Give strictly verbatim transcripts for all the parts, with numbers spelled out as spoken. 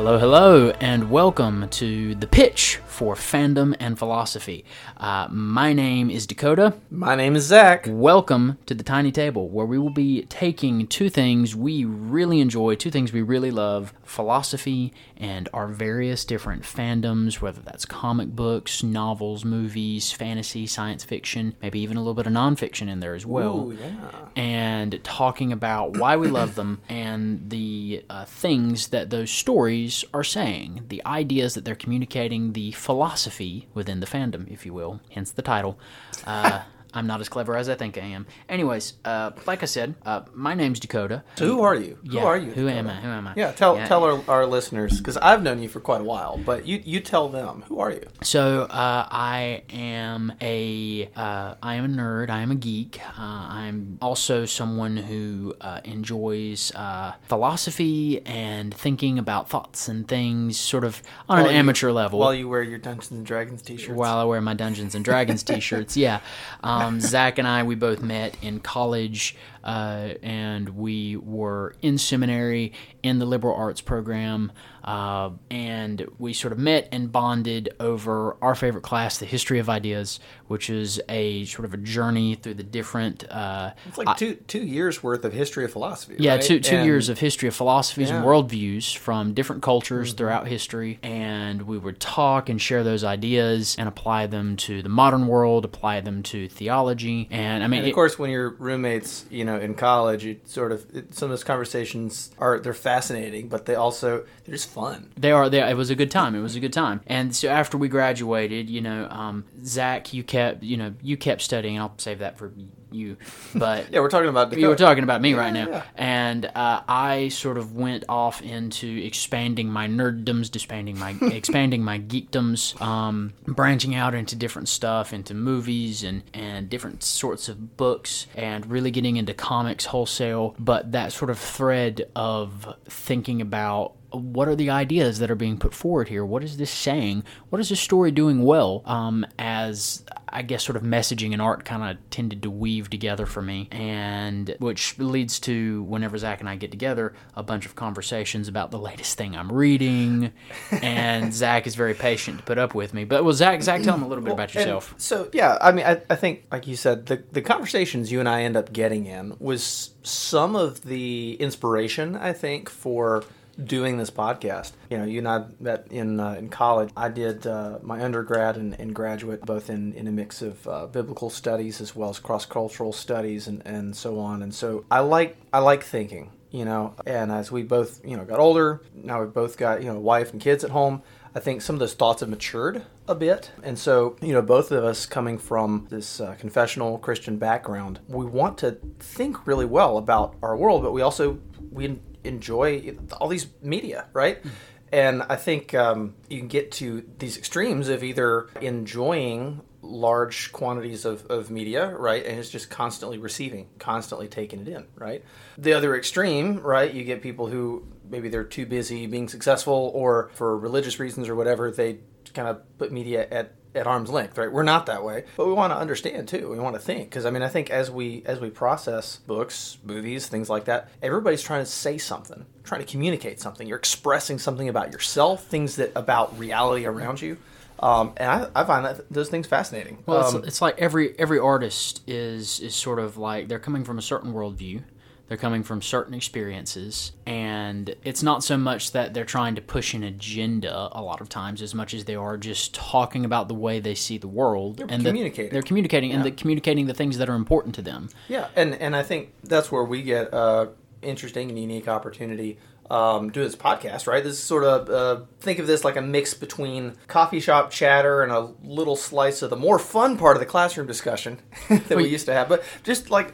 Hello, hello, and welcome to The Pitch for Fandom and Philosophy. Uh, my name is Dakota. My name is Zack. Welcome to the Tiny Table, where we will be taking two things we really enjoy, two things we really love, philosophy and our various different fandoms, whether that's comic books, novels, movies, fantasy, science fiction, maybe even a little bit of nonfiction in there as well. Ooh, yeah. And talking about why we love them and the uh, things that those stories are saying, the ideas that they're communicating, the philosophy within the fandom, if you will, hence the title. Uh, I'm not as clever as I think I am. Anyways, uh, like I said, uh, my name's Dakota. So who are you? Yeah, who are you? Who Dakota? am I? Who am I? Yeah, tell yeah. tell our, our listeners, because I've known you for quite a while, but you, you tell them. Who are you? So uh, I am a uh, I am a nerd. I am a geek. Uh, I'm also someone who uh, enjoys uh, philosophy and thinking about thoughts and things, sort of on while an amateur you, level. While you wear your Dungeons and Dragons t-shirts. While I wear my Dungeons and Dragons t-shirts, yeah. Um, Um, Zach and I, we both met in college, uh, and we were in seminary in the liberal arts program, uh, and we sort of met and bonded over our favorite class, The History of Ideas, which is a sort of a journey through the different... Uh, it's like two two years worth of history of philosophy, Yeah, right? two, two and, years of history of philosophies yeah. and worldviews from different cultures mm-hmm. throughout history, and we would talk and share those ideas and apply them to the modern world, apply them to theology. Theology and I mean, and of course, when your roommates, you know, in college, you sort of it, some of those conversations are they're fascinating, but they also they're just fun. They are. They, it was a good time. It was a good time. And so after we graduated, you know, um, Zach, you kept, you know, you kept studying. I'll save that for you, but yeah, we're talking about Dakota. You were talking about me yeah, right now. Yeah. And uh, I sort of went off into expanding my nerddoms, expanding my expanding my geekdoms, um, branching out into different stuff, into movies and and. different sorts of books and really getting into comics wholesale, but that sort of thread of thinking about what are the ideas that are being put forward here? What is this saying? What is this story doing well? Um, as I guess sort of messaging and art kind of tended to weave together for me, and which leads to whenever Zach and I get together, a bunch of conversations about the latest thing I'm reading, and Zach is very patient to put up with me. But well, Zach, Zach, tell him a little bit well, about yourself. So yeah, I mean, I, I think like you said, the the conversations you and I end up getting in was some of the inspiration, I think, for doing this podcast. You know, you and I met in uh, in college. I did uh, my undergrad and, and graduate both in, in a mix of uh, biblical studies as well as cross-cultural studies and, and so on. And so I like I like thinking, you know, and as we both, you know, got older, now we've both got, you know, a wife and kids at home, I think some of those thoughts have matured a bit. And so, you know, both of us coming from this uh, confessional Christian background, we want to think really well about our world, but we also, we enjoy all these media, right? Mm. And I think um, you can get to these extremes of either enjoying large quantities of, of media, right? And it's just constantly receiving, constantly taking it in, right? The other extreme, right? You get people who maybe they're too busy being successful or for religious reasons or whatever, they kind of put media at at arm's length, right? We're not that way, but we want to understand too. We want to think, because I mean, I think as we as we process books, movies, things like that, everybody's trying to say something, trying to communicate something. You're expressing something about yourself, things that about reality around you. Um, and I, I find that those things fascinating. Well, um, it's, it's like every every artist is is sort of like they're coming from a certain worldview. They're coming from certain experiences, and it's not so much that they're trying to push an agenda a lot of times as much as they are just talking about the way they see the world. They're and communicating. The, they're communicating, yeah. and they're communicating the things that are important to them. Yeah, and, and I think that's where we get an interesting and unique opportunity um, doing this podcast, right? This is sort of, uh, think of this like a mix between coffee shop chatter and a little slice of the more fun part of the classroom discussion that well, we used to have. But just like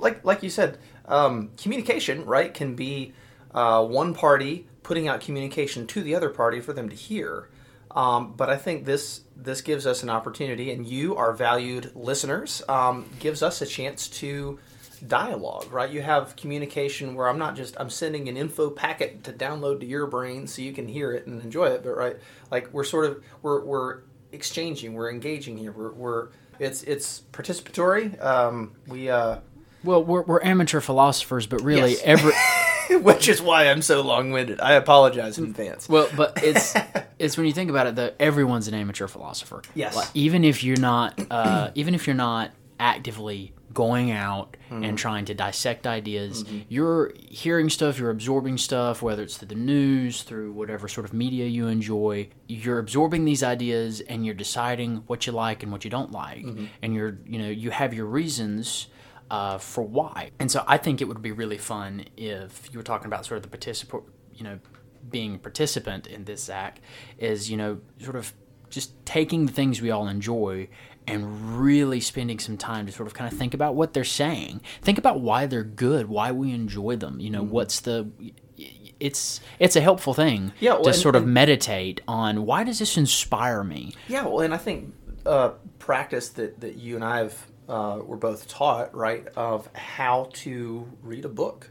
like like you said... Um, communication, right, can be uh, one party putting out communication to the other party for them to hear. Um, but I think this this gives us an opportunity, and you, our valued listeners, um, gives us a chance to dialogue, right? You have communication where I'm not just, I'm sending an info packet to download to your brain so you can hear it and enjoy it, but right, like we're sort of, we're, we're exchanging, we're engaging here, we're, we're it's, it's participatory. Um, we, uh, Well, we're, we're amateur philosophers, but really yes. every Which is why I'm so long-winded. I apologize in advance. Well, but it's it's when you think about it, though, everyone's an amateur philosopher. Yes. Like, even if you're not, uh, even if you're not actively going out mm-hmm. and trying to dissect ideas, mm-hmm. you're hearing stuff, you're absorbing stuff, whether it's through the news, through whatever sort of media you enjoy. You're absorbing these ideas, and you're deciding what you like and what you don't like, mm-hmm. and you're, you know, you have your reasons. Uh, for why. And so I think it would be really fun if you were talking about sort of the participant, you know, being a participant in this, Zach, is, you know, sort of just taking the things we all enjoy and really spending some time to sort of kind of think about what they're saying. Think about why they're good, why we enjoy them. You know, mm-hmm. what's the... It's it's a helpful thing yeah, well, to and, sort of and, meditate on why does this inspire me? Yeah, well, and I think uh, practice that, that you and I have... Uh, we're both taught, right, of how to read a book,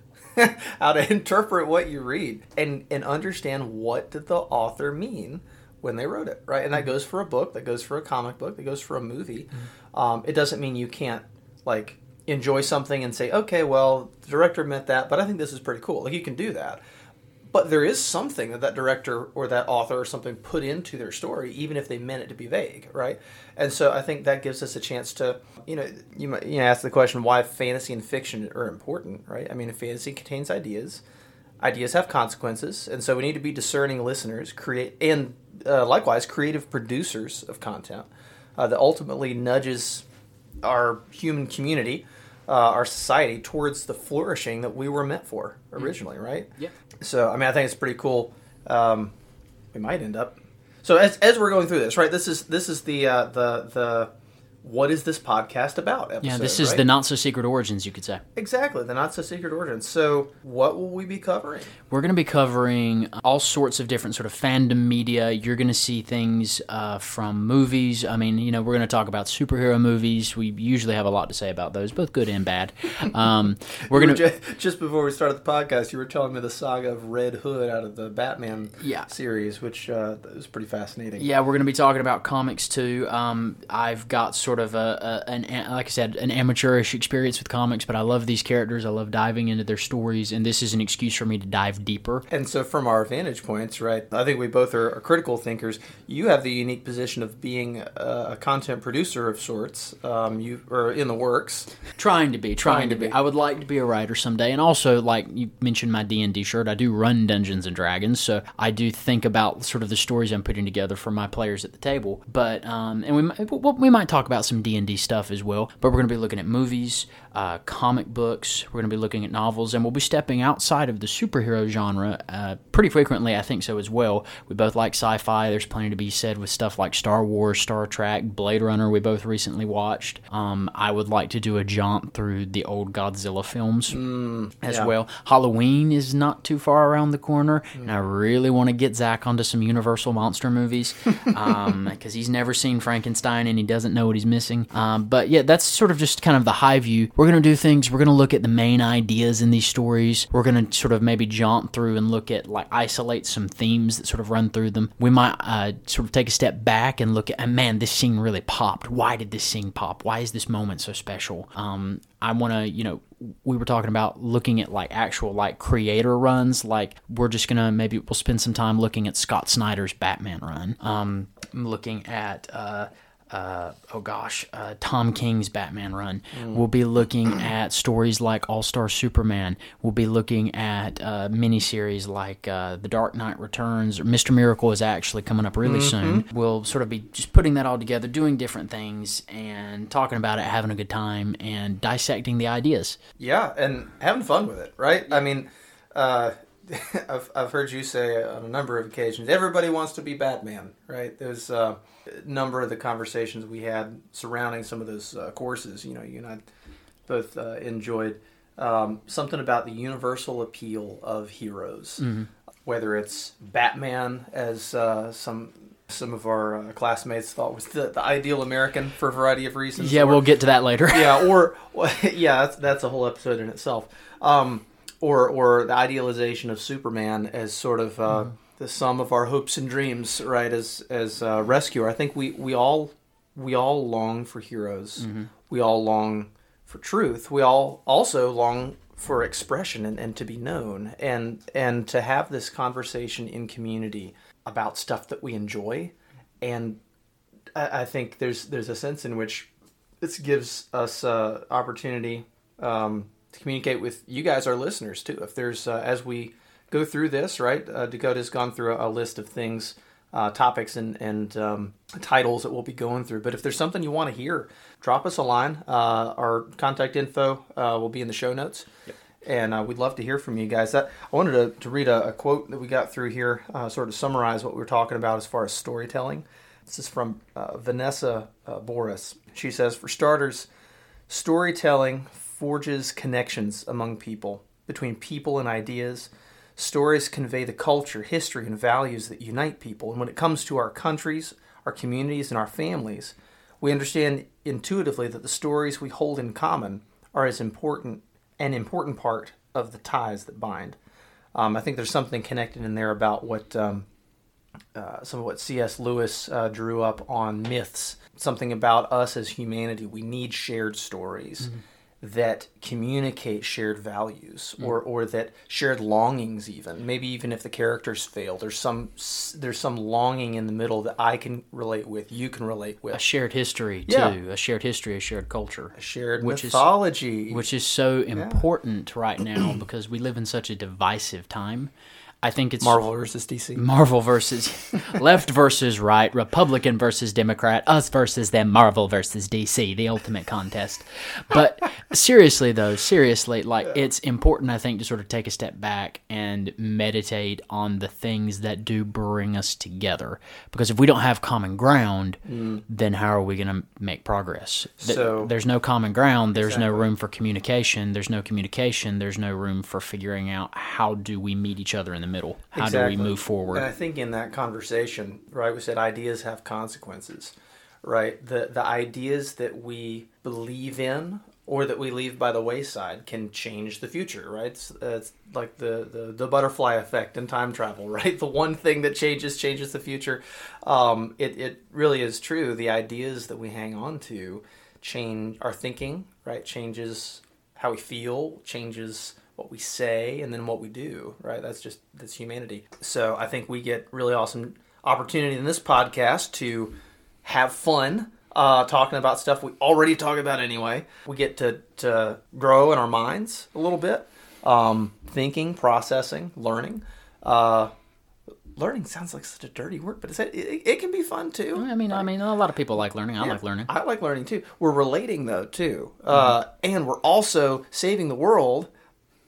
how to interpret what you read, and, and understand what did the author mean when they wrote it, right? And that goes for a book, that goes for a comic book, that goes for a movie. Um, it doesn't mean you can't, like, enjoy something and say, okay, well, the director meant that, but I think this is pretty cool. Like, you can do that. But there is something that that director or that author or something put into their story, even if they meant it to be vague, right? And so I think that gives us a chance to, you know, you might, you know, ask the question why fantasy and fiction are important, right? I mean, fantasy contains ideas. Ideas have consequences, and so we need to be discerning listeners, create and uh, likewise creative producers of content uh, that ultimately nudges our human community. Uh, our society towards the flourishing that we were meant for originally, mm-hmm. right? Yeah. So, I mean, I think it's pretty cool. Um, we might end up. So, as as we're going through this, right? This is this is the uh, the the what is this podcast about? Episode, yeah, this is right? The not so secret origins, you could say. Exactly, the not so secret origins. So, what will we be covering? We're going to be covering all sorts of different sort of fandom media. You're going to see things uh, from movies. I mean, you know, we're going to talk about superhero movies. We usually have a lot to say about those, both good and bad. Um, we're going to just, just before we started the podcast, you were telling me the saga of Red Hood out of the BATMAN yeah. series, which uh, was pretty fascinating. Yeah, we're going to be talking about comics too. Um, I've got sort Sort of a, a an like I said, an amateurish experience with comics, but I love these characters. I love diving into their stories, and this is an excuse for me to dive deeper. And so, from our vantage points, right? I think we both are, are critical thinkers. You have the unique position of being a, a content producer of sorts. Um, you are in the works, trying to be, trying, trying to be. be. I would like to be a writer someday, and also, like you mentioned, my D and D shirt. I do run Dungeons and Dragons, so I do think about sort of the stories I'm putting together for my players at the table. But um, and we well, we might talk about some D and D stuff as well, but we're going to be looking at movies, uh, comic books, we're going to be looking at novels, and we'll be stepping outside of the superhero genre uh, pretty frequently, I think so as well. We both like sci-fi. There's plenty to be said with stuff like Star Wars, Star Trek, Blade Runner we both recently watched. Um, I would like to do a jaunt through the old Godzilla films mm, as yeah. well. Halloween is not too far around the corner, mm. and I really want to get Zack onto some Universal monster movies because um, he's never seen Frankenstein and he doesn't know what he's missing. Um, but yeah, that's sort of just kind of the high view. We're going to do things. We're going to look at the main ideas in these stories. We're going to sort of maybe jaunt through and look at, like, isolate some themes that sort of run through them. We might uh, sort of take a step back and look at, and man, this scene really popped. Why did this scene pop? Why is this moment so special? Um, I want to, you know, we were talking about looking at, like, actual, like, creator runs. Like, we're just going to, maybe we'll spend some time looking at Scott Snyder's Batman run. Um, I'm looking at, uh, Uh, oh gosh, uh, Tom King's Batman run. Mm. We'll be looking at stories like All-Star Superman. We'll be looking at uh, miniseries like uh, The Dark Knight Returns. Or Mister Miracle is actually coming up really mm-hmm. soon. We'll sort of be just putting that all together, doing different things, and talking about it, having a good time, and dissecting the ideas. Yeah, and having fun with it, right? I mean, uh, I've I've heard you say on a number of occasions, everybody wants to be Batman, right? There's... Uh, number of the conversations we had surrounding some of those uh, courses, you know, you and I both uh, enjoyed um, something about the universal appeal of heroes, mm-hmm. whether it's Batman, as uh, some some of our uh, classmates thought was the, the ideal American for a variety of reasons. Yeah, or, we'll get to that later. yeah, or, or yeah, that's, that's a whole episode in itself. Um, or or the idealization of Superman as sort of. Uh, mm-hmm. The sum of our hopes and dreams, right? As as uh, rescuer, I think we, we all we all long for heroes. Mm-hmm. We all long for truth. We all also long for expression and, and to be known, and and to have this conversation in community about stuff that we enjoy. And I, I think there's there's a sense in which this gives us uh, opportunity um, to communicate with you guys, our listeners, too. If there's uh, as we go through this, right? Uh, Dakota's gone through a, a list of things. Uh, topics and, and um, titles that we'll be going through. But if there's something you want to hear, drop us a line. Uh, our contact info uh, will be in the show notes. Yep. And uh, we'd love to hear from you guys. That, I wanted to, to read a, a quote that we got through here, uh, sort of summarize what we were talking about as far as storytelling. This is from uh, Vanessa uh, Boris. She says, "For starters, storytelling forges connections among people, between people and ideas. Stories convey the culture, history, and values that unite people. And when it comes to our countries, our communities, and our families, we understand intuitively that the stories we hold in common are as important, an important part of the ties that bind." Um, I think there's something connected in there about what um, uh, some of what C S Lewis uh, drew up on myths. Something about us as humanity. We need shared stories. Mm-hmm. that communicate shared values or, or that shared longings even. Maybe even if the characters fail, there's some there's some longing in the middle that I can relate with, you can relate with. A shared history, too. Yeah. A shared history, a shared culture. A shared which mythology. Is, which is so important yeah. right now because we live in such a divisive time. I think it's Marvel versus D C. Marvel versus left versus right, Republican versus Democrat, us versus them, Marvel versus D C, the ultimate contest. But seriously, though, seriously, like yeah. it's important, I think, to sort of take a step back and meditate on the things that do bring us together. Because if we don't have common ground, mm. then how are we going to make progress? So, there's no common ground. There's exactly. no room for communication. There's no communication. There's no room for figuring out how do we meet each other in the middle. How exactly. do we move forward? And I think in that conversation, right, we said ideas have consequences, right? The the ideas that we believe in or that we leave by the wayside can change the future, right? It's, uh, it's like the, the, the butterfly effect in time travel, right? The one thing that changes, changes the future. Um, it, it really is true. The ideas that we hang on to change our thinking, right? Changes how we feel, changes what we say, and then what we do, right? That's just, that's humanity. So I think we get really awesome opportunity in this podcast to have fun uh, talking about stuff we already talk about anyway. We get to, to grow in our minds a little bit, um, thinking, processing, learning. Uh, learning sounds like such a dirty word, but it's, it, it can be fun too. I mean, I mean, a lot of people like learning. I yeah, like learning. I like learning too. We're relating though too. Uh, mm-hmm. And we're also saving the world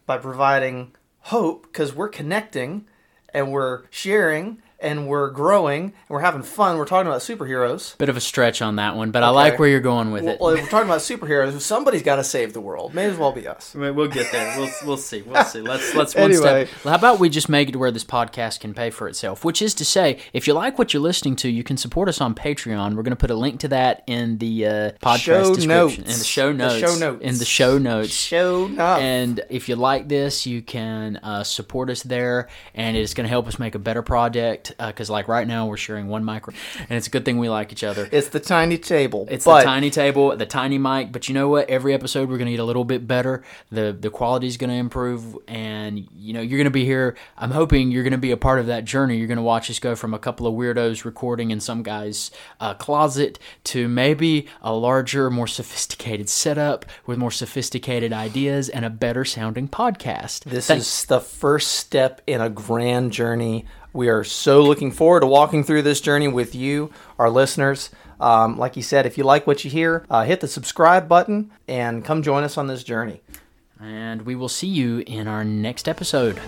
by providing hope, because we're connecting and we're sharing and we're growing and we're having fun. We're talking about superheroes. Bit of a stretch on that one, but okay. I like where you're going with well, it. Well, if we're talking about superheroes, somebody's got to save the world. May as well be us. I mean, we'll get there. We'll we'll see. We'll see. Let's let's one anyway. step. How about we just make it to where this podcast can pay for itself? Which is to say, if you like what you're listening to, you can support us on Patreon. We're going to put a link to that in the uh, podcast show description, notes. in the show notes, the show notes, in the show notes. Show notes. And if you like this, you can uh, support us there, and it's going to help us make a better project. Because uh, like right now, we're sharing one micro, and it's a good thing we like each other. It's the tiny table. It's but... the tiny table, the tiny mic. But you know what? Every episode, we're going to get a little bit better. The The quality is going to improve, and you know you're going to be here. I'm hoping you're going to be a part of that journey. You're going to watch us go from a couple of weirdos recording in some guy's uh, closet to maybe a larger, more sophisticated setup with more sophisticated ideas and a better sounding podcast. This Thanks. is the first step in a grand journey. We are so looking forward to walking through this journey with you, our listeners. Um, like you said, if you like what you hear, uh, hit the subscribe button and come join us on this journey. And we will see you in our next episode.